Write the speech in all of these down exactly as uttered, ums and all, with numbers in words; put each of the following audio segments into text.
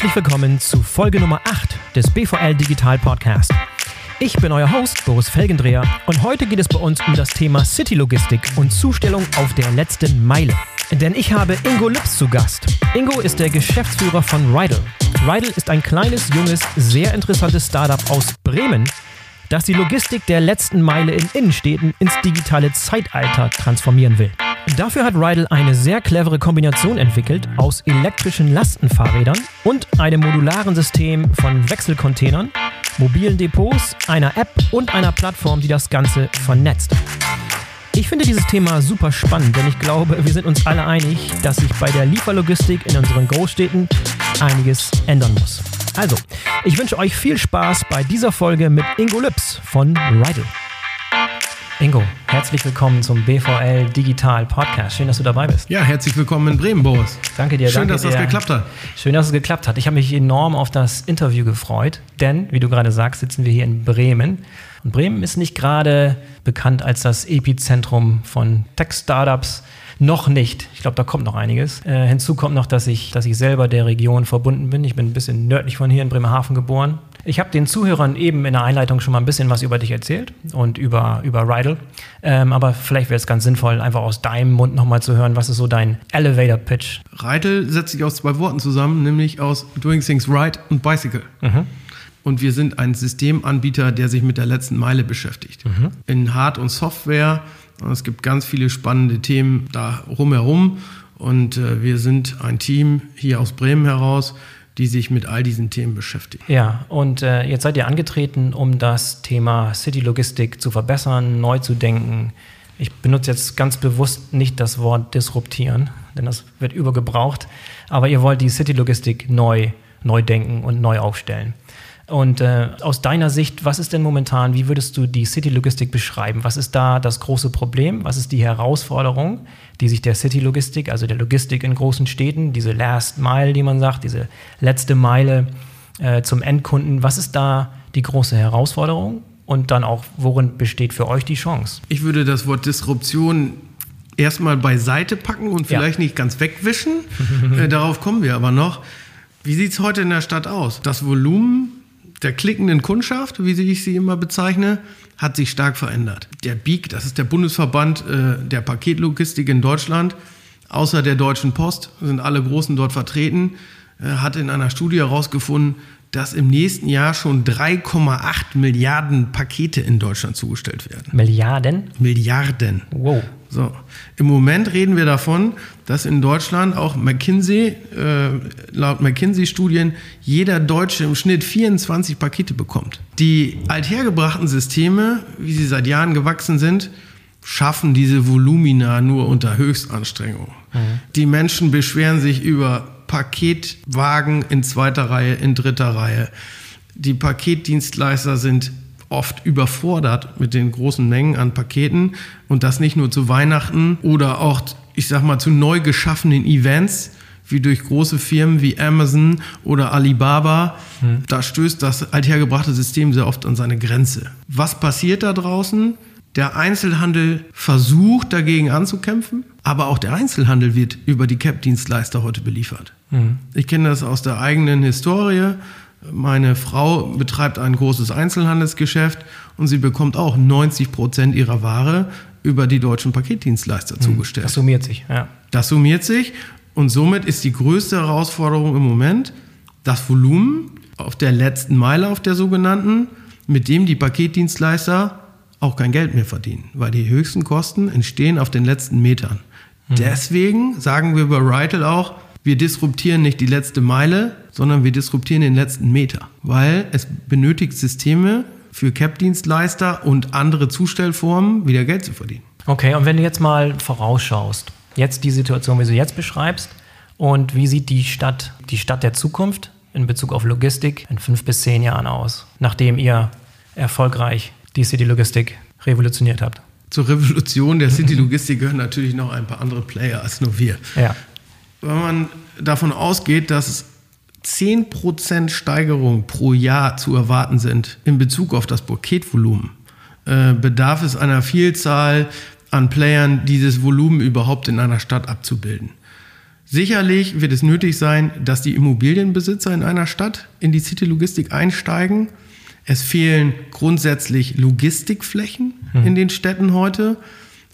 Herzlich willkommen zu Folge Nummer acht des B V L Digital Podcast. Ich bin euer Host Boris Felgendreher und heute geht es bei uns um das Thema City-Logistik und Zustellung auf der letzten Meile. Denn ich habe Ingo Lipps zu Gast. Ingo ist der Geschäftsführer von Rytle. Rytle ist ein kleines, junges, sehr interessantes Startup aus Bremen, das die Logistik der letzten Meile in Innenstädten ins digitale Zeitalter transformieren will. Dafür hat Rytle eine sehr clevere Kombination entwickelt aus elektrischen Lastenfahrrädern und einem modularen System von Wechselcontainern, mobilen Depots, einer App und einer Plattform, die das Ganze vernetzt. Ich finde dieses Thema super spannend, denn ich glaube, wir sind uns alle einig, dass sich bei der Lieferlogistik in unseren Großstädten einiges ändern muss. Also, ich wünsche euch viel Spaß bei dieser Folge mit Ingo Lipps von Rytle. Ingo, herzlich willkommen zum B V L Digital Podcast. Schön, dass du dabei bist. Ja, herzlich willkommen in Bremen, Boris. Danke dir. Schön, danke dass dir. das geklappt hat. Schön, dass es geklappt hat. Ich habe mich enorm auf das Interview gefreut, denn, wie du gerade sagst, sitzen wir hier in Bremen. Und Bremen ist nicht gerade bekannt als das Epizentrum von Tech-Startups. Noch nicht. Ich glaube, da kommt noch einiges. Äh, hinzu kommt noch, dass ich, dass ich selber der Region verbunden bin. Ich bin ein bisschen nördlich von hier in Bremerhaven geboren. Ich habe den Zuhörern eben in der Einleitung schon mal ein bisschen was über dich erzählt und über, über Rytle. Ähm, aber vielleicht wäre es ganz sinnvoll, einfach aus deinem Mund nochmal zu hören, was ist so dein Elevator-Pitch? Rytle setzt sich aus zwei Worten zusammen, nämlich aus Doing Things Right und Bicycle. Mhm. Und wir sind ein Systemanbieter, der sich mit der letzten Meile beschäftigt. Mhm. In Hard- und Software. Es gibt ganz viele spannende Themen da rumherum und äh, wir sind ein Team hier aus Bremen heraus, die sich mit all diesen Themen beschäftigen. Ja, und äh, jetzt seid ihr angetreten, um das Thema City-Logistik zu verbessern, neu zu denken. Ich benutze jetzt ganz bewusst nicht das Wort disruptieren, denn das wird übergebraucht, aber ihr wollt die City-Logistik neu, neu denken und neu aufstellen. Und äh, aus deiner Sicht, was ist denn momentan, wie würdest du die City-Logistik beschreiben? Was ist da das große Problem? Was ist die Herausforderung, die sich der City-Logistik, also der Logistik in großen Städten, diese Last Mile, die man sagt, diese letzte Meile äh, zum Endkunden, was ist da die große Herausforderung? Und dann auch, worin besteht für euch die Chance? Ich würde das Wort Disruption erstmal beiseite packen und vielleicht ja. nicht ganz wegwischen. äh, darauf kommen wir aber noch. Wie sieht es heute in der Stadt aus? Das Volumen der klickenden Kundschaft, wie ich sie immer bezeichne, hat sich stark verändert. Der B I E K, das ist der Bundesverband äh, der Paketlogistik in Deutschland, außer der Deutschen Post, sind alle Großen dort vertreten, äh, hat in einer Studie herausgefunden, dass im nächsten Jahr schon drei Komma acht Milliarden Pakete in Deutschland zugestellt werden. Milliarden? Milliarden. Wow. So. Im Moment reden wir davon, dass in Deutschland auch McKinsey, äh, laut McKinsey-Studien, jeder Deutsche im Schnitt vierundzwanzig Pakete bekommt. Die althergebrachten Systeme, wie sie seit Jahren gewachsen sind, schaffen diese Volumina nur unter Höchstanstrengung. Mhm. Die Menschen beschweren sich über Paketwagen in zweiter Reihe, in dritter Reihe. Die Paketdienstleister sind oft überfordert mit den großen Mengen an Paketen und das nicht nur zu Weihnachten oder auch, ich sag mal, zu neu geschaffenen Events, wie durch große Firmen wie Amazon oder Alibaba. Hm. Da stößt das althergebrachte System sehr oft an seine Grenze. Was passiert da draußen? Der Einzelhandel versucht, dagegen anzukämpfen, aber auch der Einzelhandel wird über die Cap-Dienstleister heute beliefert. Hm. Ich kenne das aus der eigenen Historie. Meine Frau betreibt ein großes Einzelhandelsgeschäft und sie bekommt auch neunzig Prozent ihrer Ware über die deutschen Paketdienstleister hm, zugestellt. Das summiert sich, ja. Das summiert sich und somit ist die größte Herausforderung im Moment das Volumen auf der letzten Meile, auf der sogenannten, mit dem die Paketdienstleister auch kein Geld mehr verdienen, weil die höchsten Kosten entstehen auf den letzten Metern. Hm. Deswegen sagen wir bei Rytle auch, wir disruptieren nicht die letzte Meile, sondern wir disruptieren den letzten Meter, weil es benötigt Systeme für Cap-Dienstleister und andere Zustellformen, wieder Geld zu verdienen. Okay, und wenn du jetzt mal vorausschaust, jetzt die Situation, wie du jetzt beschreibst, und wie sieht die Stadt, die Stadt der Zukunft in Bezug auf Logistik in fünf bis zehn Jahren aus, nachdem ihr erfolgreich die City-Logistik revolutioniert habt? Zur Revolution der City-Logistik gehören natürlich noch ein paar andere Player als nur wir. Ja. Wenn man davon ausgeht, dass zehn Prozent Steigerung pro Jahr zu erwarten sind in Bezug auf das Paketvolumen, äh, bedarf es einer Vielzahl an Playern, dieses Volumen überhaupt in einer Stadt abzubilden. Sicherlich wird es nötig sein, dass die Immobilienbesitzer in einer Stadt in die City-Logistik einsteigen. Es fehlen grundsätzlich Logistikflächen hm. in den Städten heute,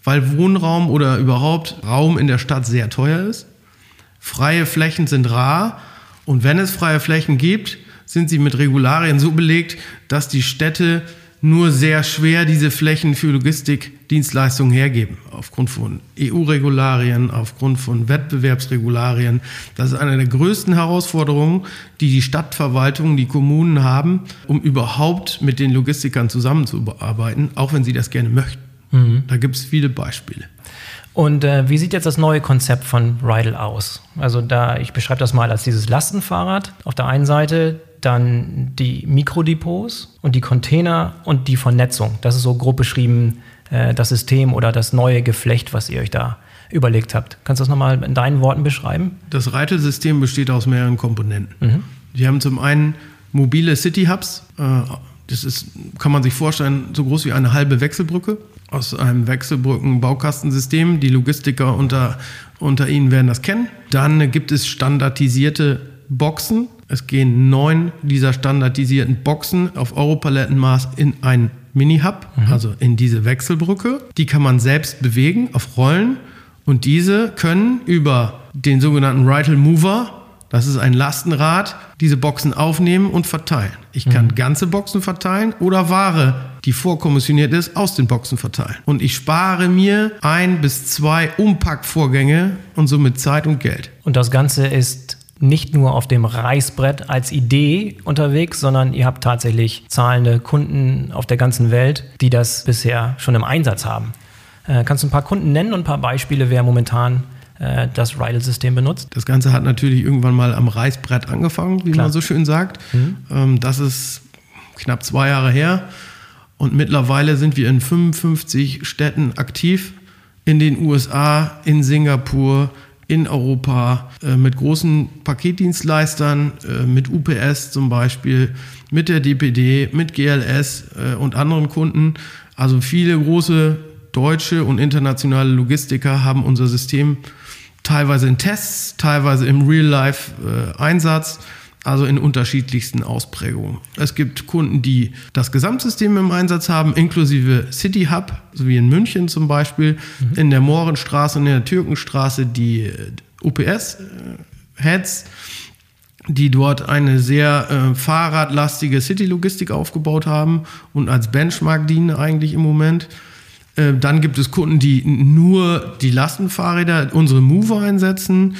weil Wohnraum oder überhaupt Raum in der Stadt sehr teuer ist. Freie Flächen sind rar und wenn es freie Flächen gibt, sind sie mit Regularien so belegt, dass die Städte nur sehr schwer diese Flächen für Logistikdienstleistungen hergeben. Aufgrund von E U-Regularien, aufgrund von Wettbewerbsregularien. Das ist eine der größten Herausforderungen, die die Stadtverwaltungen, die Kommunen haben, um überhaupt mit den Logistikern zusammenzuarbeiten, auch wenn sie das gerne möchten. Mhm. Da gibt es viele Beispiele. Und äh, wie sieht jetzt das neue Konzept von Rytle aus? Also da, ich beschreibe das mal als dieses Lastenfahrrad auf der einen Seite, dann die Mikrodepots und die Container und die Vernetzung. Das ist so grob beschrieben äh, das System oder das neue Geflecht, was ihr euch da überlegt habt. Kannst du das nochmal in deinen Worten beschreiben? Das Rytle-System besteht aus mehreren Komponenten. Mhm. Wir haben zum einen mobile City-Hubs. Äh, das ist, kann man sich vorstellen, so groß wie eine halbe Wechselbrücke. Aus einem Wechselbrücken-Baukastensystem. Die Logistiker unter, unter Ihnen werden das kennen. Dann gibt es standardisierte Boxen. Es gehen neun dieser standardisierten Boxen auf Europalettenmaß in einen Mini-Hub, mhm. also in diese Wechselbrücke. Die kann man selbst bewegen auf Rollen und diese können über den sogenannten Rytle Mover, das ist ein Lastenrad, diese Boxen aufnehmen und verteilen. Ich kann mhm. ganze Boxen verteilen oder Ware, die vorkommissioniert ist, aus den Boxen verteilen. Und ich spare mir ein bis zwei Umpackvorgänge und somit Zeit und Geld. Und das Ganze ist nicht nur auf dem Reißbrett als Idee unterwegs, sondern ihr habt tatsächlich zahlende Kunden auf der ganzen Welt, die das bisher schon im Einsatz haben. Äh, kannst du ein paar Kunden nennen und ein paar Beispiele, wer momentan äh, das Rytle-System benutzt? Das Ganze hat natürlich irgendwann mal am Reißbrett angefangen, wie Klar. man so schön sagt. Mhm. Ähm, das ist knapp zwei Jahre her. Und mittlerweile sind wir in fünfundfünfzig Städten aktiv, in den U S A, in Singapur, in Europa, äh, mit großen Paketdienstleistern, äh, mit U P S zum Beispiel, mit der D P D, mit G L S äh, und anderen Kunden. Also viele große deutsche und internationale Logistiker haben unser System teilweise in Tests, teilweise im Real-Life-Einsatz. Also in unterschiedlichsten Ausprägungen. Es gibt Kunden, die das Gesamtsystem im Einsatz haben, inklusive City Hub, so wie in München zum Beispiel, mhm. in der Mohrenstraße und in der Türkenstraße die U P S-Heads, die dort eine sehr äh, fahrradlastige City-Logistik aufgebaut haben und als Benchmark dienen eigentlich im Moment. Äh, dann gibt es Kunden, die nur die Lastenfahrräder, unsere Mover einsetzen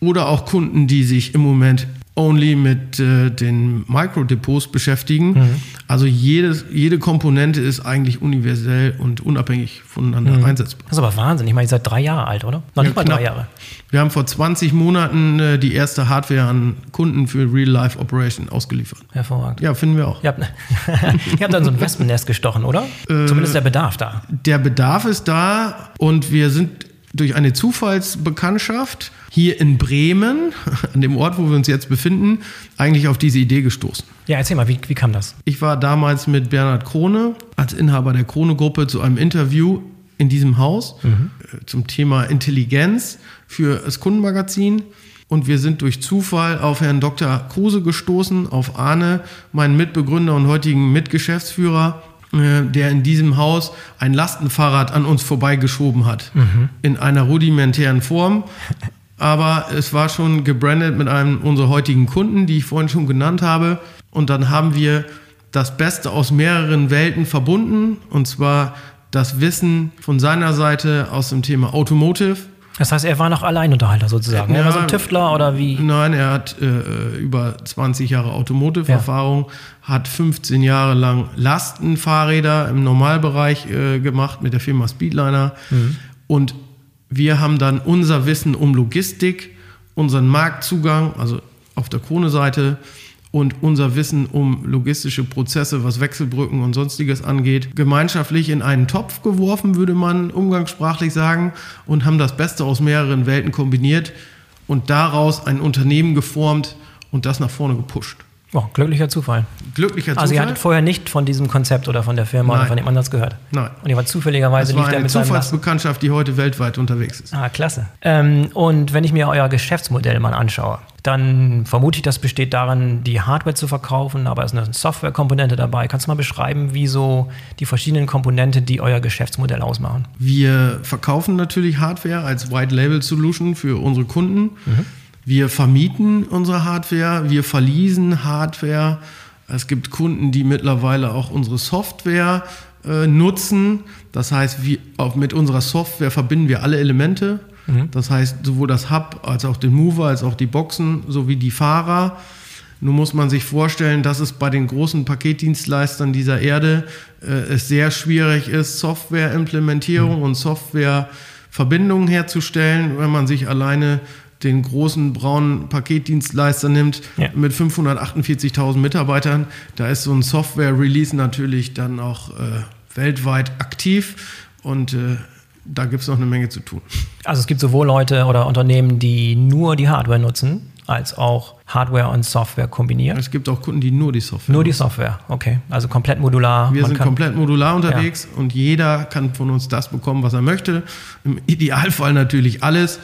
oder auch Kunden, die sich im Moment only mit äh, den Microdepots beschäftigen. Mhm. Also jedes, jede Komponente ist eigentlich universell und unabhängig voneinander mhm. einsetzbar. Das ist aber Wahnsinn. Ich meine, ihr seid drei Jahre alt, oder? Noch ja, nicht mal knapp. drei Jahre. Wir haben vor zwanzig Monaten äh, die erste Hardware an Kunden für Real-Life-Operation ausgeliefert. Hervorragend. Ja, finden wir auch. Ihr habt, ne ihr habt dann so ein Wespennest gestochen, oder? Äh, Zumindest der Bedarf da. Der Bedarf ist da und wir sind durch eine Zufallsbekanntschaft hier in Bremen, an dem Ort, wo wir uns jetzt befinden, eigentlich auf diese Idee gestoßen. Ja, erzähl mal, wie, wie kam das? Ich war damals mit Bernhard Krone als Inhaber der Krone-Gruppe zu einem Interview in diesem Haus mhm. zum Thema Intelligenz für das Kundenmagazin. Und wir sind durch Zufall auf Herrn Doktor Kruse gestoßen, auf Arne, meinen Mitbegründer und heutigen Mitgeschäftsführer, der in diesem Haus ein Lastenfahrrad an uns vorbeigeschoben hat. Mhm. In einer rudimentären Form. Aber es war schon gebrandet mit einem unserer heutigen Kunden, die ich vorhin schon genannt habe. Und dann haben wir das Beste aus mehreren Welten verbunden. Und zwar das Wissen von seiner Seite aus dem Thema Automotive. Das heißt, er war noch Alleinunterhalter sozusagen. Ja, er war so ein Tüftler oder wie? Nein, er hat äh, über zwanzig Jahre Automotive-Erfahrung, ja. hat fünfzehn Jahre lang Lastenfahrräder im Normalbereich äh, gemacht mit der Firma Speedliner. Mhm. Und wir haben dann unser Wissen um Logistik, unseren Marktzugang, also auf der Krone-Seite, und unser Wissen um logistische Prozesse, was Wechselbrücken und Sonstiges angeht, gemeinschaftlich in einen Topf geworfen, würde man umgangssprachlich sagen, und haben das Beste aus mehreren Welten kombiniert und daraus ein Unternehmen geformt und das nach vorne gepusht. Oh, glücklicher Zufall. Glücklicher Zufall. Also ihr hattet vorher nicht von diesem Konzept oder von der Firma Nein. oder von dem Ansatz gehört? Nein. Und ihr wart zufälligerweise nicht damit. Das war eine Zufallsbekanntschaft, die heute weltweit unterwegs ist. Ah, klasse. Ähm, und wenn ich mir euer Geschäftsmodell mal anschaue, dann vermute ich, das besteht darin, die Hardware zu verkaufen, aber es ist eine Softwarekomponente dabei. Kannst du mal beschreiben, wie so die verschiedenen Komponenten, die euer Geschäftsmodell ausmachen? Wir verkaufen natürlich Hardware als White-Label-Solution für unsere Kunden. Mhm. Wir vermieten unsere Hardware, wir verleasen Hardware. Es gibt Kunden, die mittlerweile auch unsere Software äh, nutzen. Das heißt, wir, auch mit unserer Software verbinden wir alle Elemente. Mhm. Das heißt, sowohl das Hub als auch den Mover, als auch die Boxen, sowie die Fahrer. Nun muss man sich vorstellen, dass es bei den großen Paketdienstleistern dieser Erde äh, es sehr schwierig ist, Softwareimplementierung mhm. und Softwareverbindungen herzustellen, wenn man sich alleine den großen braunen Paketdienstleister nimmt, ja. mit fünfhundertachtundvierzigtausend Mitarbeitern. Da ist so ein Software-Release natürlich dann auch äh, weltweit aktiv und äh, da gibt es noch eine Menge zu tun. Also es gibt sowohl Leute oder Unternehmen, die nur die Hardware nutzen, als auch Hardware und Software kombinieren. Es gibt auch Kunden, die nur die Software Nur nutzen. die Software, okay. Also komplett modular. Wir Man sind kann, komplett modular unterwegs ja. und jeder kann von uns das bekommen, was er möchte. Im Idealfall natürlich alles.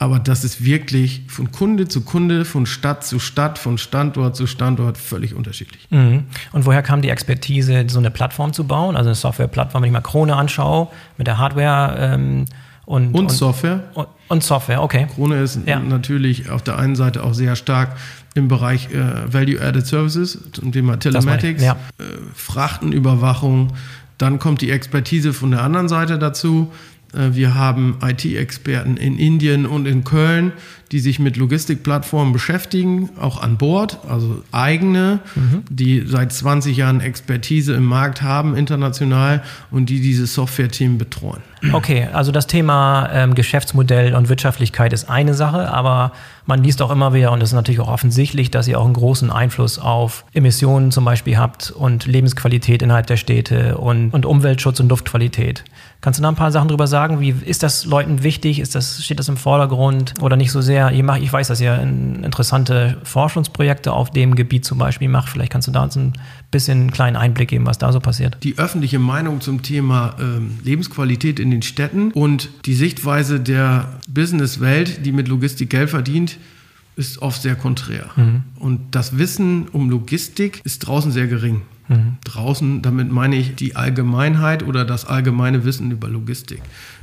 Aber das ist wirklich von Kunde zu Kunde, von Stadt zu Stadt, von Standort zu Standort völlig unterschiedlich. Mhm. Und woher kam die Expertise, so eine Plattform zu bauen? Also eine Softwareplattform, wenn ich mal Krone anschaue, mit der Hardware ähm, und, und, und Software. Und, und Software, okay. Krone ist ja. natürlich auf der einen Seite auch sehr stark im Bereich äh, Value-Added Services, zum Thema Telematics, ja. äh, Frachtenüberwachung. Dann kommt die Expertise von der anderen Seite dazu. Wir haben I T-Experten in Indien und in Köln, die sich mit Logistikplattformen beschäftigen, auch an Bord, also eigene, mhm. die seit zwanzig Jahren Expertise im Markt haben, international, und die diese Software-Team betreuen. Okay, also das Thema ähm, Geschäftsmodell und Wirtschaftlichkeit ist eine Sache, aber man liest auch immer wieder, und es ist natürlich auch offensichtlich, dass ihr auch einen großen Einfluss auf Emissionen zum Beispiel habt und Lebensqualität innerhalb der Städte und, und Umweltschutz und Luftqualität. Kannst du da ein paar Sachen drüber sagen? Wie ist das Leuten wichtig? Ist das, steht das im Vordergrund oder nicht so sehr? Ihr macht, ich weiß, dass ihr interessante Forschungsprojekte auf dem Gebiet zum Beispiel macht. Vielleicht kannst du da uns ein bisschen einen kleinen Einblick geben, was da so passiert. Die öffentliche Meinung zum Thema ähm, Lebensqualität in den Städten und die Sichtweise der Businesswelt, die mit Logistik Geld verdient, ist oft sehr konträr. Mhm. Und das Wissen um Logistik ist draußen sehr gering. Mhm. Draußen, damit meine ich die Allgemeinheit oder das allgemeine Wissen über Logistik.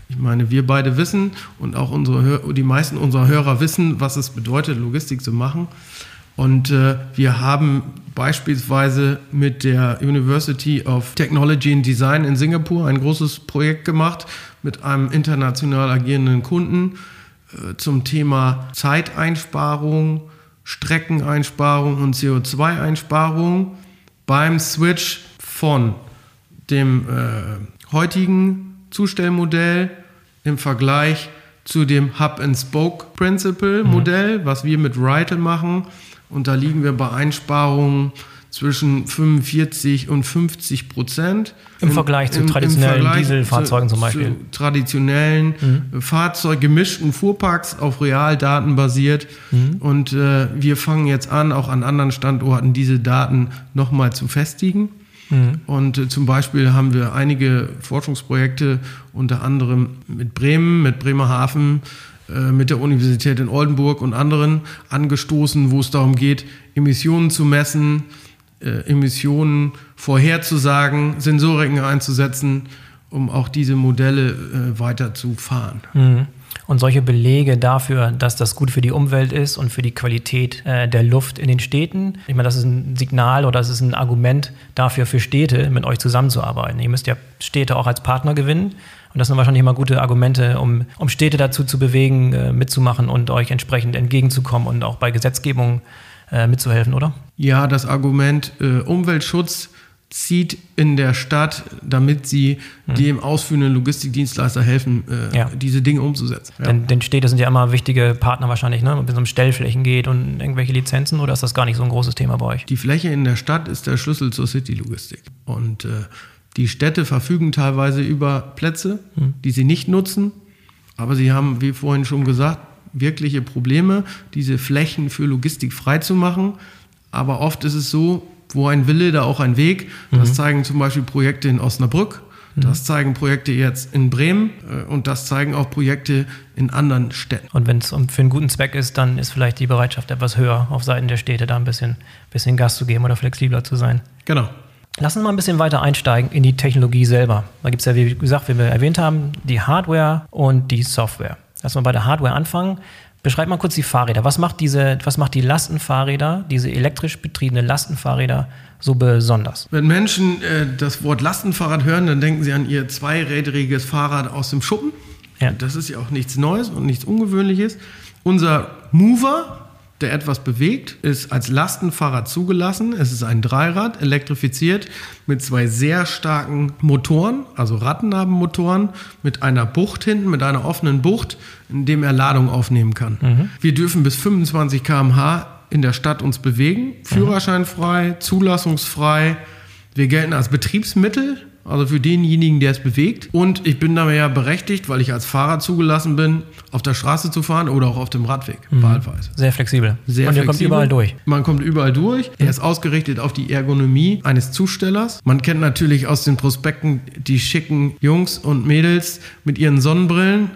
Ich meine, wir beide wissen und auch unsere, die meisten unserer Hörer wissen, was es bedeutet, Logistik zu machen. Und äh, wir haben beispielsweise mit der University of Technology and Design in Singapur ein großes Projekt gemacht mit einem international agierenden Kunden äh, zum Thema Zeiteinsparung, Streckeneinsparung und C O zwei Einsparung beim Switch von dem äh, heutigen Zustellmodell im Vergleich zu dem Hub-and-Spoke-Principle-Modell, mhm. was wir mit Rytle machen. Und da liegen wir bei Einsparungen zwischen fünfundvierzig und fünfzig Prozent. Im, Im Vergleich zu im, traditionellen im Vergleich Dieselfahrzeugen zu, zum Beispiel. Zu traditionellen mhm. Fahrzeug, gemischten Fuhrparks auf Realdaten basiert. Mhm. Und äh, wir fangen jetzt an, auch an anderen Standorten diese Daten nochmal zu festigen. Mhm. Und äh, zum Beispiel haben wir einige Forschungsprojekte, unter anderem mit Bremen, mit Bremerhaven, mit der Universität in Oldenburg und anderen angestoßen, wo es darum geht, Emissionen zu messen, äh, Emissionen vorherzusagen, Sensoriken einzusetzen, um auch diese Modelle äh, weiter zu fahren. Mhm. Und solche Belege dafür, dass das gut für die Umwelt ist und für die Qualität äh, der Luft in den Städten. Ich meine, das ist ein Signal oder das ist ein Argument dafür für Städte, mit euch zusammenzuarbeiten. Ihr müsst ja Städte auch als Partner gewinnen. Und das sind wahrscheinlich immer gute Argumente, um, um Städte dazu zu bewegen, äh, mitzumachen und euch entsprechend entgegenzukommen und auch bei Gesetzgebung äh, mitzuhelfen, oder? Ja, das Argument äh, Umweltschutz zieht in der Stadt, damit sie hm. dem ausführenden Logistikdienstleister helfen, äh, ja. diese Dinge umzusetzen. Ja. Denn, denn Städte sind ja immer wichtige Partner wahrscheinlich, ne? Wenn es um Stellflächen geht und irgendwelche Lizenzen, oder ist das gar nicht so ein großes Thema bei euch? Die Fläche in der Stadt ist der Schlüssel zur City-Logistik. Und äh, die Städte verfügen teilweise über Plätze, hm. die sie nicht nutzen, aber sie haben, wie vorhin schon gesagt, wirkliche Probleme, diese Flächen für Logistik freizumachen. aber oft ist es so, wo ein Wille, da auch ein Weg. Das mhm. zeigen zum Beispiel Projekte in Osnabrück, das mhm. zeigen Projekte jetzt in Bremen und das zeigen auch Projekte in anderen Städten. Und wenn es für einen guten Zweck ist, dann ist vielleicht die Bereitschaft etwas höher auf Seiten der Städte, da ein bisschen, bisschen Gas zu geben oder flexibler zu sein. Genau. Lass uns mal ein bisschen weiter einsteigen in die Technologie selber. Da gibt es ja, wie gesagt, wie wir erwähnt haben, die Hardware und die Software. Lass mal bei der Hardware anfangen. Beschreib mal kurz die Fahrräder. Was macht diese, was macht die Lastenfahrräder, diese elektrisch betriebenen Lastenfahrräder so besonders? Wenn Menschen äh, das Wort Lastenfahrrad hören, dann denken sie an ihr zweirädriges Fahrrad aus dem Schuppen. Ja. Das ist ja auch nichts Neues und nichts Ungewöhnliches. Unser Mover, der etwas bewegt, ist als Lastenfahrrad zugelassen. Es ist ein Dreirad, elektrifiziert, mit zwei sehr starken Motoren, also Radnabenmotoren, mit einer Bucht hinten, mit einer offenen Bucht, in dem er Ladung aufnehmen kann. Mhm. Wir dürfen bis fünfundzwanzig Kilometer pro Stunde in der Stadt uns bewegen, führerscheinfrei, zulassungsfrei. Wir gelten als Betriebsmittel, also für denjenigen, der es bewegt. Und ich bin damit ja berechtigt, weil ich als Fahrer zugelassen bin, auf der Straße zu fahren oder auch auf dem Radweg, mhm. wahlweise. Sehr flexibel. Sehr Und flexibel. Man kommt überall durch. Man kommt überall durch. Mhm. Er ist ausgerichtet auf die Ergonomie eines Zustellers. Man kennt natürlich aus den Prospekten die schicken Jungs und Mädels mit ihren Sonnenbrillen.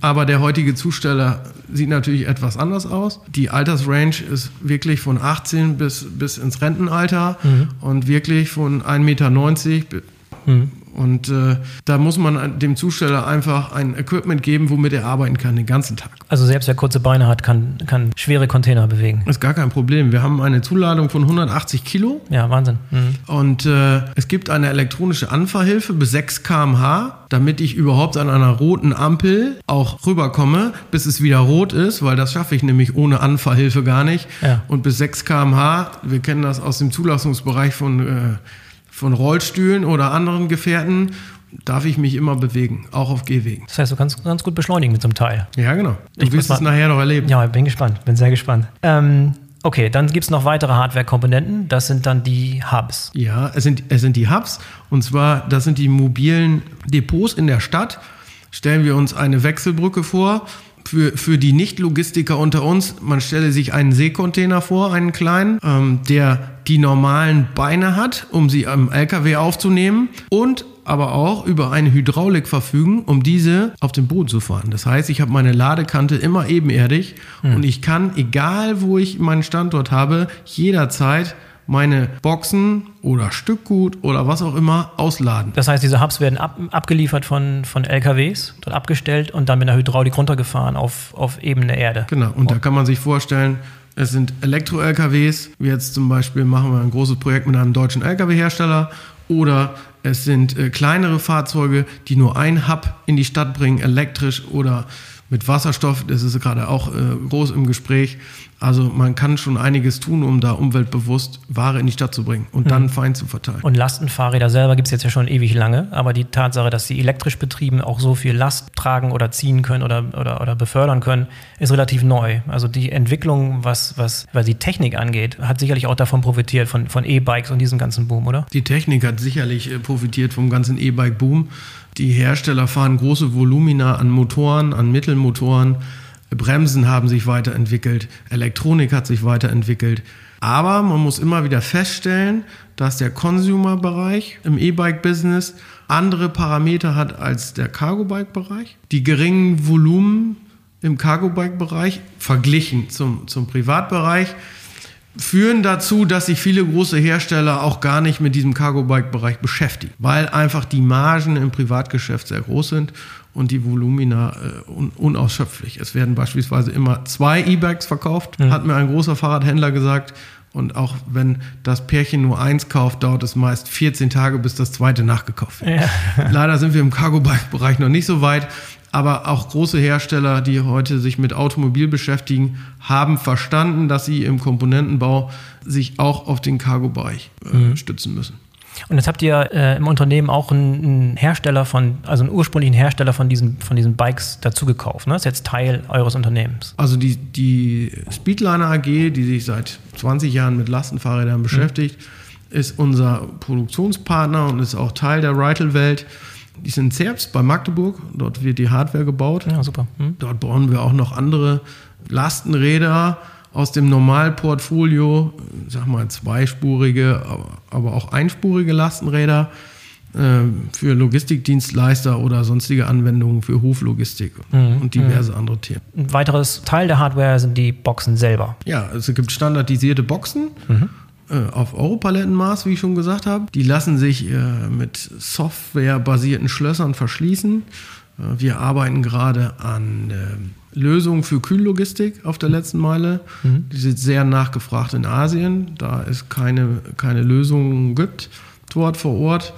Aber der heutige Zusteller sieht natürlich etwas anders aus. Die Altersrange ist wirklich von achtzehn bis, bis ins Rentenalter mhm. und wirklich von eins Komma neunzig Meter Mhm. Und äh, da muss man dem Zusteller einfach ein Equipment geben, womit er arbeiten kann den ganzen Tag. Also selbst wer kurze Beine hat, kann, kann schwere Container bewegen. Ist gar kein Problem. Wir haben eine Zuladung von hundertachtzig Kilo. Ja, Wahnsinn. Mhm. Und äh, es gibt eine elektronische Anfahrhilfe bis sechs Kilometer pro Stunde, damit ich überhaupt an einer roten Ampel auch rüberkomme, bis es wieder rot ist, weil das schaffe ich nämlich ohne Anfahrhilfe gar nicht. Ja. Und bis sechs Kilometer pro Stunde, wir kennen das aus dem Zulassungsbereich von... Äh, von Rollstühlen oder anderen Gefährten darf ich mich immer bewegen, auch auf Gehwegen. Das heißt, du kannst ganz gut beschleunigen mit so einem Teil. Ja, genau. Du ich wirst es nachher noch erleben. Ja, ich bin gespannt, bin sehr gespannt. Ähm, okay, dann gibt es noch weitere Hardware-Komponenten, das sind dann die Hubs. Ja, es sind, es sind die Hubs und zwar, das sind die mobilen Depots in der Stadt. Stellen wir uns eine Wechselbrücke vor. Für, für die Nicht-Logistiker unter uns, man stelle sich einen Seekontainer vor, einen kleinen, ähm, der die normalen Beine hat, um sie am L K W aufzunehmen und aber auch über eine Hydraulik verfügen, um diese auf den Boden zu fahren. Das heißt, ich habe meine Ladekante immer ebenerdig hm. und ich kann, egal wo ich meinen Standort habe, jederzeit meine Boxen oder Stückgut oder was auch immer ausladen. Das heißt, diese Hubs werden ab, abgeliefert von, von L K Ws, dort abgestellt und dann mit einer Hydraulik runtergefahren auf, auf ebene Erde. Genau, und oh. da kann man sich vorstellen, es sind Elektro-L K Ws, wie jetzt zum Beispiel machen wir ein großes Projekt mit einem deutschen L K W-Hersteller oder es sind äh, kleinere Fahrzeuge, die nur einen Hub in die Stadt bringen, elektrisch oder mit Wasserstoff, das ist gerade auch äh, groß im Gespräch. Also man kann schon einiges tun, um da umweltbewusst Ware in die Stadt zu bringen und mhm. dann fein zu verteilen. Und Lastenfahrräder selber gibt es jetzt ja schon ewig lange. Aber die Tatsache, dass sie elektrisch betrieben auch so viel Last tragen oder ziehen können oder, oder, oder befördern können, ist relativ neu. Also die Entwicklung, was, was, was die Technik angeht, hat sicherlich auch davon profitiert, von, von E-Bikes und diesem ganzen Boom, oder? Die Technik hat sicherlich äh, profitiert vom ganzen E-Bike-Boom. Die Hersteller fahren große Volumina an Motoren, an Mittelmotoren. Bremsen haben sich weiterentwickelt, Elektronik hat sich weiterentwickelt. Aber man muss immer wieder feststellen, dass der Consumer-Bereich im E-Bike-Business andere Parameter hat als der Cargo-Bike-Bereich. Die geringen Volumen im Cargo-Bike-Bereich verglichen zum, zum Privatbereich führen dazu, dass sich viele große Hersteller auch gar nicht mit diesem Cargo-Bike-Bereich beschäftigen, weil einfach die Margen im Privatgeschäft sehr groß sind und die Volumina äh, un- unausschöpflich. Es werden beispielsweise immer zwei E-Bikes verkauft, mhm. hat mir ein großer Fahrradhändler gesagt. Und auch wenn das Pärchen nur eins kauft, dauert es meist vierzehn Tage, bis das zweite nachgekauft wird. Ja. Leider sind wir im Cargo-Bike-Bereich noch nicht so weit. Aber auch große Hersteller, die heute sich mit Automobil beschäftigen, haben verstanden, dass sie im Komponentenbau sich auch auf den Cargo-Bereich äh, mhm. stützen müssen. Und jetzt habt ihr äh, im Unternehmen auch einen Hersteller von, also einen ursprünglichen Hersteller von diesen, von diesen Bikes dazu gekauft, ne? Das ist jetzt Teil eures Unternehmens. Also die, die Speedliner A G, die sich seit zwanzig Jahren mit Lastenfahrrädern beschäftigt, mhm. ist unser Produktionspartner und ist auch Teil der Rytle-Welt. Die sind in Zerbst bei Magdeburg, dort wird die Hardware gebaut. Ja, super. Mhm. Dort bauen wir auch noch andere Lastenräder aus dem Normalportfolio, sag mal zweispurige, aber auch einspurige Lastenräder äh, für Logistikdienstleister oder sonstige Anwendungen für Hoflogistik mhm. und diverse mhm. andere Themen. Ein weiteres Teil der Hardware sind die Boxen selber. Ja, es gibt standardisierte Boxen. Mhm. auf Europalettenmaß, wie ich schon gesagt habe. Die lassen sich äh, mit softwarebasierten Schlössern verschließen. Äh, wir arbeiten gerade an äh, Lösungen für Kühllogistik auf der letzten Meile. Mhm. Die sind sehr nachgefragt in Asien, da es keine, keine Lösungen gibt dort vor Ort.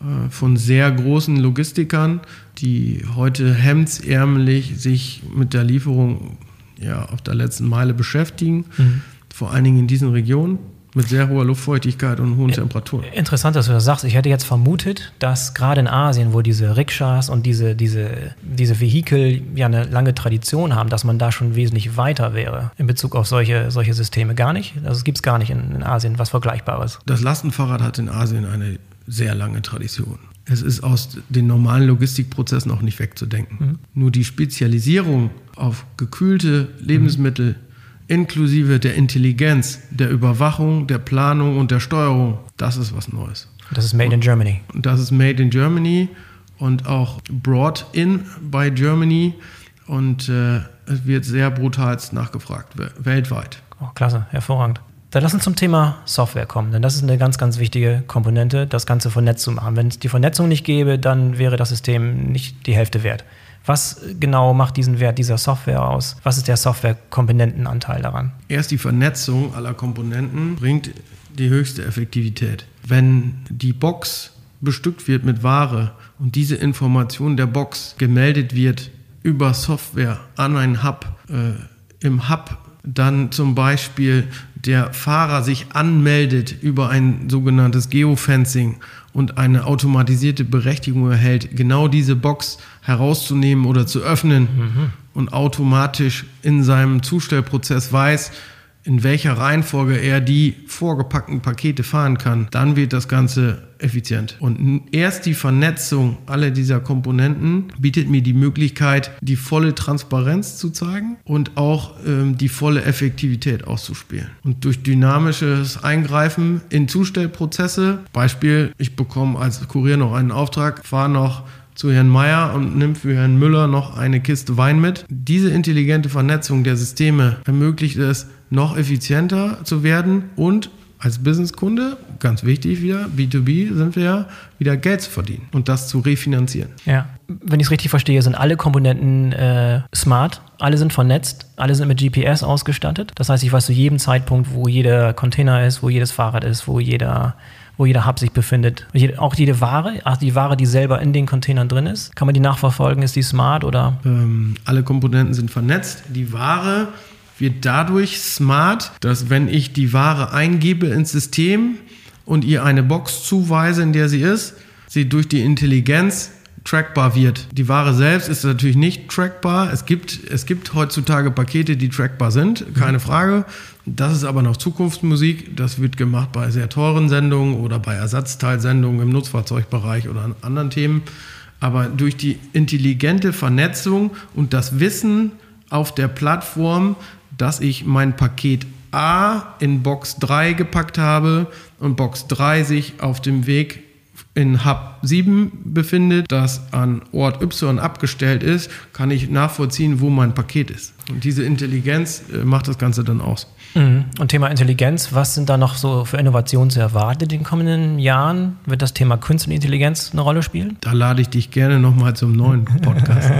Äh, von sehr großen Logistikern, die heute hemdsärmelig sich mit der Lieferung ja, auf der letzten Meile beschäftigen. Mhm. Vor allen Dingen in diesen Regionen. Mit sehr hoher Luftfeuchtigkeit und hohen Temperaturen. Interessant, dass du das sagst. Ich hätte jetzt vermutet, dass gerade in Asien, wo diese Rikschas und diese, diese, diese Vehikel ja eine lange Tradition haben, dass man da schon wesentlich weiter wäre in Bezug auf solche, solche Systeme. Gar nicht? Also es gibt es gar nicht in, in Asien was Vergleichbares. Das Lastenfahrrad hat in Asien eine sehr lange Tradition. Es ist aus den normalen Logistikprozessen auch nicht wegzudenken. Mhm. Nur die Spezialisierung auf gekühlte Lebensmittel mhm. inklusive der Intelligenz, der Überwachung, der Planung und der Steuerung. Das ist was Neues. Das ist made in Germany. Und das ist made in Germany und auch brought in by Germany. Und äh, es wird sehr brutalst nachgefragt, we- weltweit. Oh, klasse, hervorragend. Dann lass uns zum Thema Software kommen, denn das ist eine ganz, ganz wichtige Komponente, das Ganze vernetzt zu machen. Wenn es die Vernetzung nicht gäbe, dann wäre das System nicht die Hälfte wert. Was genau macht diesen Wert dieser Software aus? Was ist der Software-Komponentenanteil daran? Erst die Vernetzung aller Komponenten bringt die höchste Effektivität. Wenn die Box bestückt wird mit Ware und diese Information der Box gemeldet wird über Software an einen Hub, äh, im Hub dann zum Beispiel der Fahrer sich anmeldet über ein sogenanntes Geofencing und eine automatisierte Berechtigung erhält, genau diese Box herauszunehmen oder zu öffnen mhm. und automatisch in seinem Zustellprozess weiß, in welcher Reihenfolge er die vorgepackten Pakete fahren kann, dann wird das Ganze effizient. Und erst die Vernetzung aller dieser Komponenten bietet mir die Möglichkeit, die volle Transparenz zu zeigen und auch ähm, die volle Effektivität auszuspielen. Und durch dynamisches Eingreifen in Zustellprozesse, Beispiel, ich bekomme als Kurier noch einen Auftrag, fahre noch zu Herrn Meier und nimmt für Herrn Müller noch eine Kiste Wein mit. Diese intelligente Vernetzung der Systeme ermöglicht es, noch effizienter zu werden und als Businesskunde, ganz wichtig wieder, B zwei B sind wir ja, wieder Geld zu verdienen und das zu refinanzieren. Ja, wenn ich es richtig verstehe, sind alle Komponenten äh, smart, alle sind vernetzt, alle sind mit G P S ausgestattet. Das heißt, ich weiß zu jedem Zeitpunkt, wo jeder Container ist, wo jedes Fahrrad ist, wo jeder... wo jeder Hub sich befindet. Auch jede Ware, auch die Ware, die selber in den Containern drin ist, kann man die nachverfolgen? Ist die smart oder? Ähm, alle Komponenten sind vernetzt. Die Ware wird dadurch smart, dass wenn ich die Ware eingebe ins System und ihr eine Box zuweise, in der sie ist, sie durch die Intelligenz trackbar wird. Die Ware selbst ist natürlich nicht trackbar. Es gibt, es gibt heutzutage Pakete, die trackbar sind, keine Frage. Das ist aber noch Zukunftsmusik. Das wird gemacht bei sehr teuren Sendungen oder bei Ersatzteilsendungen im Nutzfahrzeugbereich oder an anderen Themen. Aber durch die intelligente Vernetzung und das Wissen auf der Plattform, dass ich mein Paket A in Box drei gepackt habe und Box drei sich auf dem Weg in Hub sieben befindet, das an Ort Y abgestellt ist, kann ich nachvollziehen, wo mein Paket ist. Und diese Intelligenz macht das Ganze dann aus. Mhm. Und Thema Intelligenz, was sind da noch so für Innovationen zu erwarten in den kommenden Jahren? Wird das Thema Künstliche Intelligenz eine Rolle spielen? Da lade ich dich gerne nochmal zum neuen Podcast.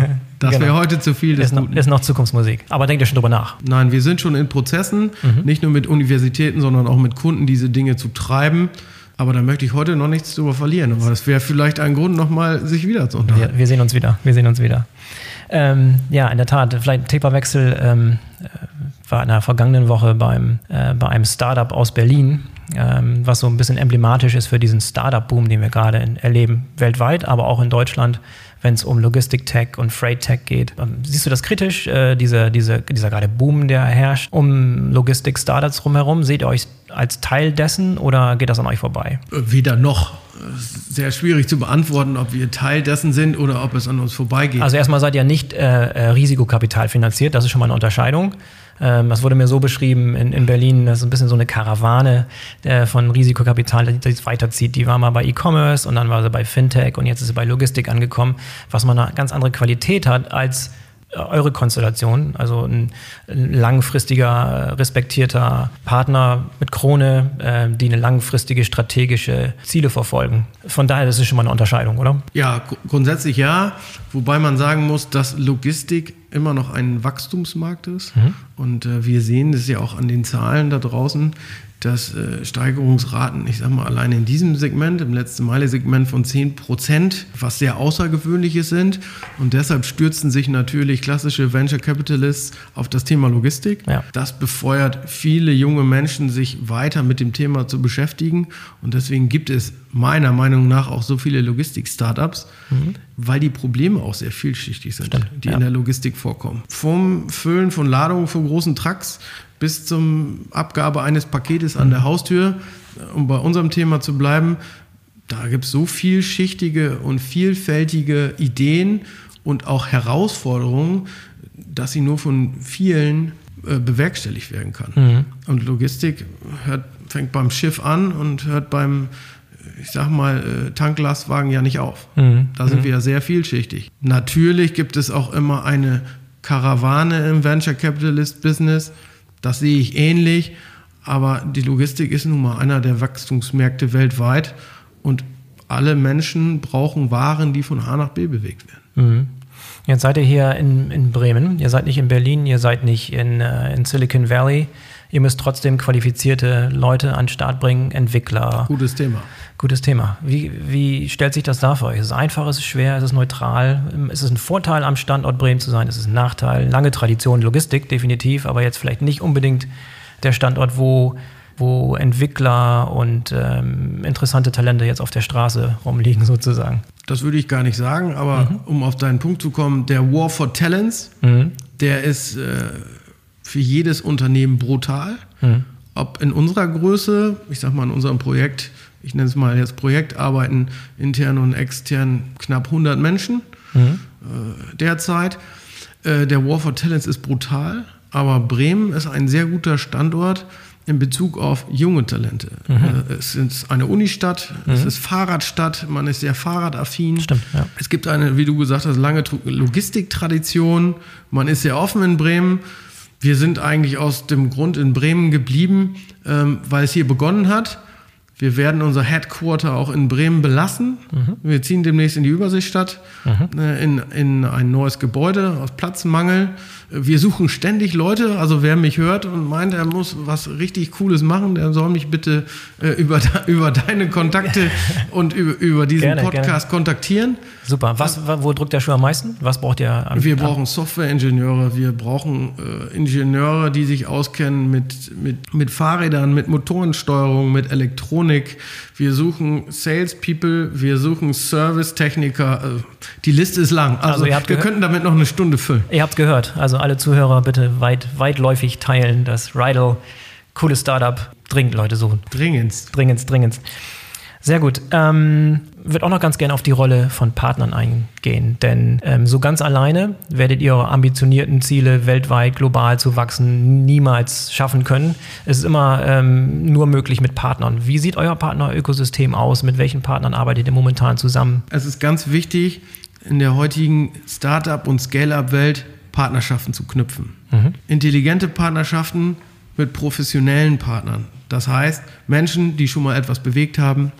Das genau. wäre heute zu viel. Ist noch, ist noch Zukunftsmusik. Aber denkt ihr schon drüber nach? Nein, wir sind schon in Prozessen, mhm. nicht nur mit Universitäten, sondern auch mit Kunden, diese Dinge zu treiben. Aber da möchte ich heute noch nichts drüber verlieren. Aber das wäre vielleicht ein Grund, nochmal sich wieder zu unterhalten. Wir, wir sehen uns wieder. Wir sehen uns wieder. Ähm, ja, in der Tat. Vielleicht ein Taperwechsel. Ähm, war in der vergangenen Woche beim, äh, bei einem Startup aus Berlin, ähm, was so ein bisschen emblematisch ist für diesen Startup-Boom, den wir gerade in, erleben. Weltweit, aber auch in Deutschland, wenn es um Logistik-Tech und Freight-Tech geht. Siehst du das kritisch, äh, diese, diese, dieser gerade Boom, der herrscht, um Logistik-Startups rumherum? Seht ihr euch als Teil dessen oder geht das an euch vorbei? Weder noch. sehr schwierig zu beantworten, ob wir Teil dessen sind oder ob es an uns vorbeigeht. Also erstmal seid ihr nicht äh, Risikokapital finanziert, das ist schon mal eine Unterscheidung. Ähm, das wurde mir so beschrieben in, in Berlin, das ist ein bisschen so eine Karawane äh, von Risikokapital, die das weiterzieht. Die war mal bei E-Commerce und dann war sie bei Fintech und jetzt ist sie bei Logistik angekommen, was mal eine ganz andere Qualität hat als eure Konstellation, also ein langfristiger, respektierter Partner mit Krone, äh, die eine langfristige strategische Ziele verfolgen. Von daher, das ist schon mal eine Unterscheidung, oder? Ja, gr- grundsätzlich ja, wobei man sagen muss, dass Logistik immer noch ein Wachstumsmarkt ist. Mhm. Und äh, wir sehen das ja auch an den Zahlen da draußen, dass äh, Steigerungsraten, ich sag mal, allein in diesem Segment, im letzten Meile-Segment von zehn Prozent, was sehr Außergewöhnliches sind. Und deshalb stürzen sich natürlich klassische Venture Capitalists auf das Thema Logistik. Ja. Das befeuert viele junge Menschen, sich weiter mit dem Thema zu beschäftigen. Und deswegen gibt es meiner Meinung nach auch so viele Logistik-Startups, mhm. weil die Probleme auch sehr vielschichtig sind, Stimmt. die ja. in der Logistik vorkommen. Vom Füllen von Ladungen von großen Trucks bis zum Abgabe eines Paketes an der Haustür, um bei unserem Thema zu bleiben, da gibt es so vielschichtige und vielfältige Ideen und auch Herausforderungen, dass sie nur von vielen äh, bewerkstelligt werden kann. Mhm. Und Logistik hört, fängt beim Schiff an und hört beim, ich sag mal, äh, Tanklastwagen ja nicht auf. Mhm. Da sind mhm. wir ja sehr vielschichtig. Natürlich gibt es auch immer eine Karawane im Venture Capitalist Business. Das sehe ich ähnlich, aber die Logistik ist nun mal einer der Wachstumsmärkte weltweit und alle Menschen brauchen Waren, die von A nach B bewegt werden. Mhm. Jetzt seid ihr hier in, in Bremen, ihr seid nicht in Berlin, ihr seid nicht in, in Silicon Valley. Ihr müsst trotzdem qualifizierte Leute an den Start bringen, Entwickler. Gutes Thema. Gutes Thema. Wie, wie stellt sich das dar für euch? Ist es einfach, ist es schwer, ist es neutral? Ist es ein Vorteil, am Standort Bremen zu sein? Ist es ein Nachteil? Lange Tradition, Logistik definitiv, aber jetzt vielleicht nicht unbedingt der Standort, wo, wo Entwickler und ähm, interessante Talente jetzt auf der Straße rumliegen sozusagen. Das würde ich gar nicht sagen, aber mhm. um auf deinen Punkt zu kommen, der War for Talents, mhm. der ist... Äh, für jedes Unternehmen brutal. Hm. Ob in unserer Größe, ich sag mal in unserem Projekt, ich nenne es mal jetzt Projekt, arbeiten intern und extern knapp hundert Menschen hm. äh, derzeit. Äh, der War for Talents ist brutal, aber Bremen ist ein sehr guter Standort in Bezug auf junge Talente. Mhm. Äh, es ist eine Unistadt, mhm. es ist Fahrradstadt, man ist sehr fahrradaffin. Stimmt, ja. Es gibt eine, wie du gesagt hast, lange Logistiktradition, man ist sehr offen in Bremen. Wir sind eigentlich aus dem Grund in Bremen geblieben, ähm, weil es hier begonnen hat. Wir werden unser Headquarter auch in Bremen belassen. Mhm. Wir ziehen demnächst in die Überseestadt, mhm. äh, in, in ein neues Gebäude aus Platzmangel. Wir suchen ständig Leute, also wer mich hört und meint, er muss was richtig Cooles machen, der soll mich bitte äh, über, über deine Kontakte und über, über diesen gerne, Podcast gerne. kontaktieren. Super. Was, wo drückt der Schuh am meisten? Was braucht ihr an? Wir brauchen Software-Ingenieure, wir brauchen äh, Ingenieure, die sich auskennen mit, mit, mit Fahrrädern, mit Motorensteuerung, mit Elektronik. Wir suchen Salespeople, wir suchen Servicetechniker. Die Liste ist lang. Also, also ihr habt wir gehört, könnten damit noch eine Stunde füllen. Ihr habt gehört. Also alle Zuhörer bitte weit, weitläufig teilen, dass Rytle, cooles Startup, dringend Leute suchen. Dringendst. Dringendst, dringendst. Sehr gut. Ähm, würde auch noch ganz gerne auf die Rolle von Partnern eingehen, denn ähm, so ganz alleine werdet ihr eure ambitionierten Ziele, weltweit, global zu wachsen, niemals schaffen können. Es ist immer ähm, nur möglich mit Partnern. Wie sieht euer Partnerökosystem aus? Mit welchen Partnern arbeitet ihr momentan zusammen? Es ist ganz wichtig, in der heutigen Startup- und Scale-Up-Welt Partnerschaften zu knüpfen. Mhm. Intelligente Partnerschaften mit professionellen Partnern. Das heißt, Menschen, die schon mal etwas bewegt haben,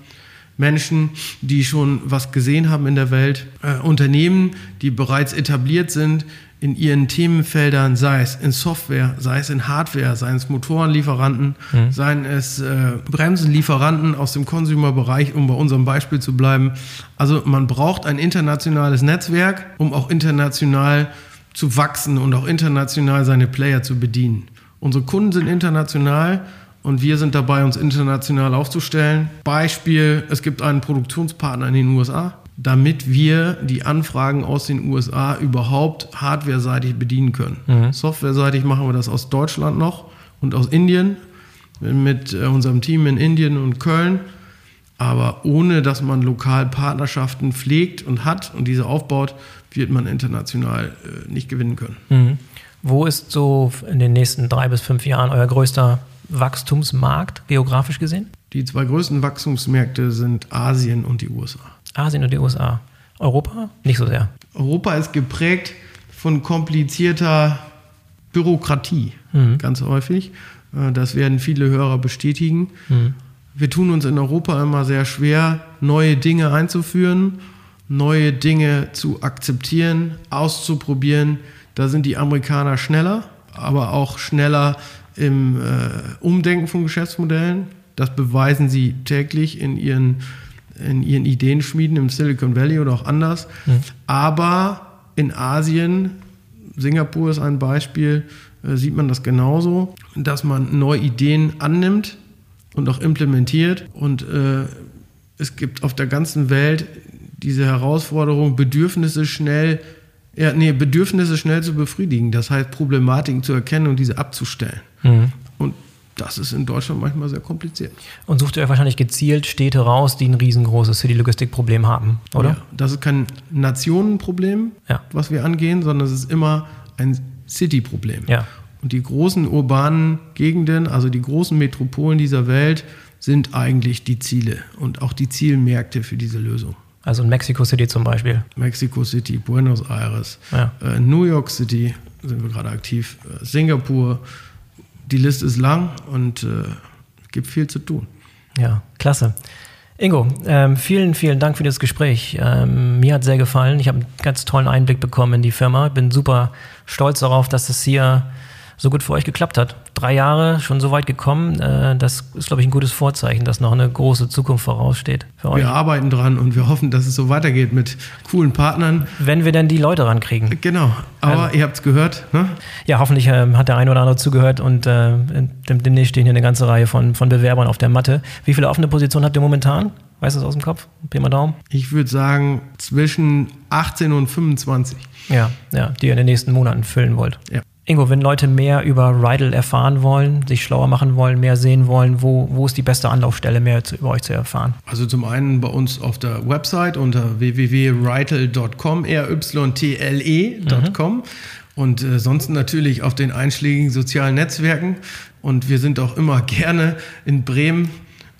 Menschen, die schon was gesehen haben in der Welt, äh, Unternehmen, die bereits etabliert sind in ihren Themenfeldern, sei es in Software, sei es in Hardware, seien es Motorenlieferanten, mhm. seien es äh, Bremsenlieferanten aus dem Consumer-Bereich, um bei unserem Beispiel zu bleiben. Also man braucht ein internationales Netzwerk, um auch international zu wachsen und auch international seine Player zu bedienen. Unsere Kunden sind international. Und wir sind dabei, uns international aufzustellen. Beispiel, es gibt einen Produktionspartner in den U S A, damit wir die Anfragen aus den U S A überhaupt hardwareseitig bedienen können. Mhm. Softwareseitig machen wir das aus Deutschland noch und aus Indien, mit unserem Team in Indien und Köln. Aber ohne, dass man lokal Partnerschaften pflegt und hat und diese aufbaut, wird man international äh, nicht gewinnen können. Mhm. Wo ist so in den nächsten drei bis fünf Jahren euer größter Wachstumsmarkt, geografisch gesehen? Die zwei größten Wachstumsmärkte sind Asien und die U S A. Asien und die U S A. Europa? Nicht so sehr. Europa ist geprägt von komplizierter Bürokratie, mhm. ganz häufig. Das werden viele Hörer bestätigen. Mhm. Wir tun uns in Europa immer sehr schwer, neue Dinge einzuführen, neue Dinge zu akzeptieren, auszuprobieren. Da sind die Amerikaner schneller, aber auch schneller im äh, Umdenken von Geschäftsmodellen. Das beweisen sie täglich in ihren, in ihren Ideenschmieden im Silicon Valley oder auch anders. Mhm. Aber in Asien, Singapur ist ein Beispiel, äh, sieht man das genauso, dass man neue Ideen annimmt und auch implementiert. Und äh, es gibt auf der ganzen Welt diese Herausforderung, Bedürfnisse schnell Ja, nee, Bedürfnisse schnell zu befriedigen, das heißt Problematiken zu erkennen und diese abzustellen. Mhm. Und das ist in Deutschland manchmal sehr kompliziert. Und sucht ihr euch wahrscheinlich gezielt Städte raus, die ein riesengroßes City-Logistik-Problem haben, oder? Ja, das ist kein Nationenproblem, ja. was wir angehen, sondern es ist immer ein City-Problem. Ja. Und die großen urbanen Gegenden, also die großen Metropolen dieser Welt, sind eigentlich die Ziele und auch die Zielmärkte für diese Lösung. Also in Mexico City zum Beispiel. Mexico City, Buenos Aires, ja. äh, New York City sind wir gerade aktiv, äh, Singapur. Die Liste ist lang und es äh, gibt viel zu tun. Ja, klasse. Ingo, ähm, vielen, vielen Dank für das Gespräch. Ähm, mir hat sehr gefallen. Ich habe einen ganz tollen Einblick bekommen in die Firma. Bin super stolz darauf, dass das hier so gut für euch geklappt hat. Drei Jahre schon so weit gekommen, das ist, glaube ich, ein gutes Vorzeichen, dass noch eine große Zukunft voraussteht für euch. Wir arbeiten dran und wir hoffen, dass es so weitergeht mit coolen Partnern. Wenn wir denn die Leute rankriegen. Genau, aber also, ihr habt es gehört. Ne? Ja, hoffentlich äh, hat der eine oder andere zugehört und äh, demnächst stehen hier eine ganze Reihe von, von Bewerbern auf der Matte. Wie viele offene Positionen habt ihr momentan? Weißt du das aus dem Kopf? Pi mal Daumen. Ich würde sagen, zwischen achtzehn und fünfundzwanzig. Ja, ja, die ihr in den nächsten Monaten füllen wollt. Ja. Ingo, wenn Leute mehr über Rytle erfahren wollen, sich schlauer machen wollen, mehr sehen wollen, wo, wo ist die beste Anlaufstelle, mehr zu, über euch zu erfahren? Also zum einen bei uns auf der Website unter w w w punkt rytle punkt com, R Y T L E punkt com, mhm. und äh, sonst natürlich auf den einschlägigen sozialen Netzwerken. Und wir sind auch immer gerne in Bremen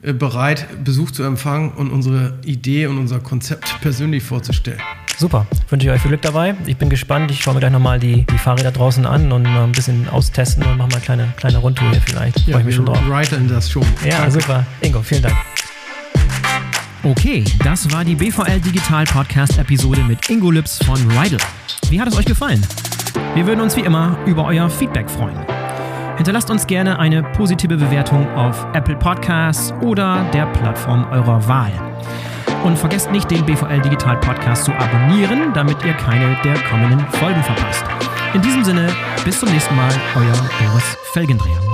äh, bereit, Besuch zu empfangen und unsere Idee und unser Konzept persönlich vorzustellen. Super, wünsche ich euch viel Glück dabei. Ich bin gespannt, ich schaue mir gleich nochmal die, die Fahrräder draußen an und mal ein bisschen austesten und machen mal eine kleine, kleine Rundtour hier vielleicht. Ja, freue ich mich schon drauf. Rytle das schon. Ja, danke. Super. Ingo, vielen Dank. Okay, das war die B V L Digital Podcast Episode mit Ingo Lipps von Rytle. Wie hat es euch gefallen? Wir würden uns wie immer über euer Feedback freuen. Hinterlasst uns gerne eine positive Bewertung auf Apple Podcasts oder der Plattform eurer Wahl. Und vergesst nicht, den B V L Digital Podcast zu abonnieren, damit ihr keine der kommenden Folgen verpasst. In diesem Sinne, bis zum nächsten Mal, euer Boris Felgendreher.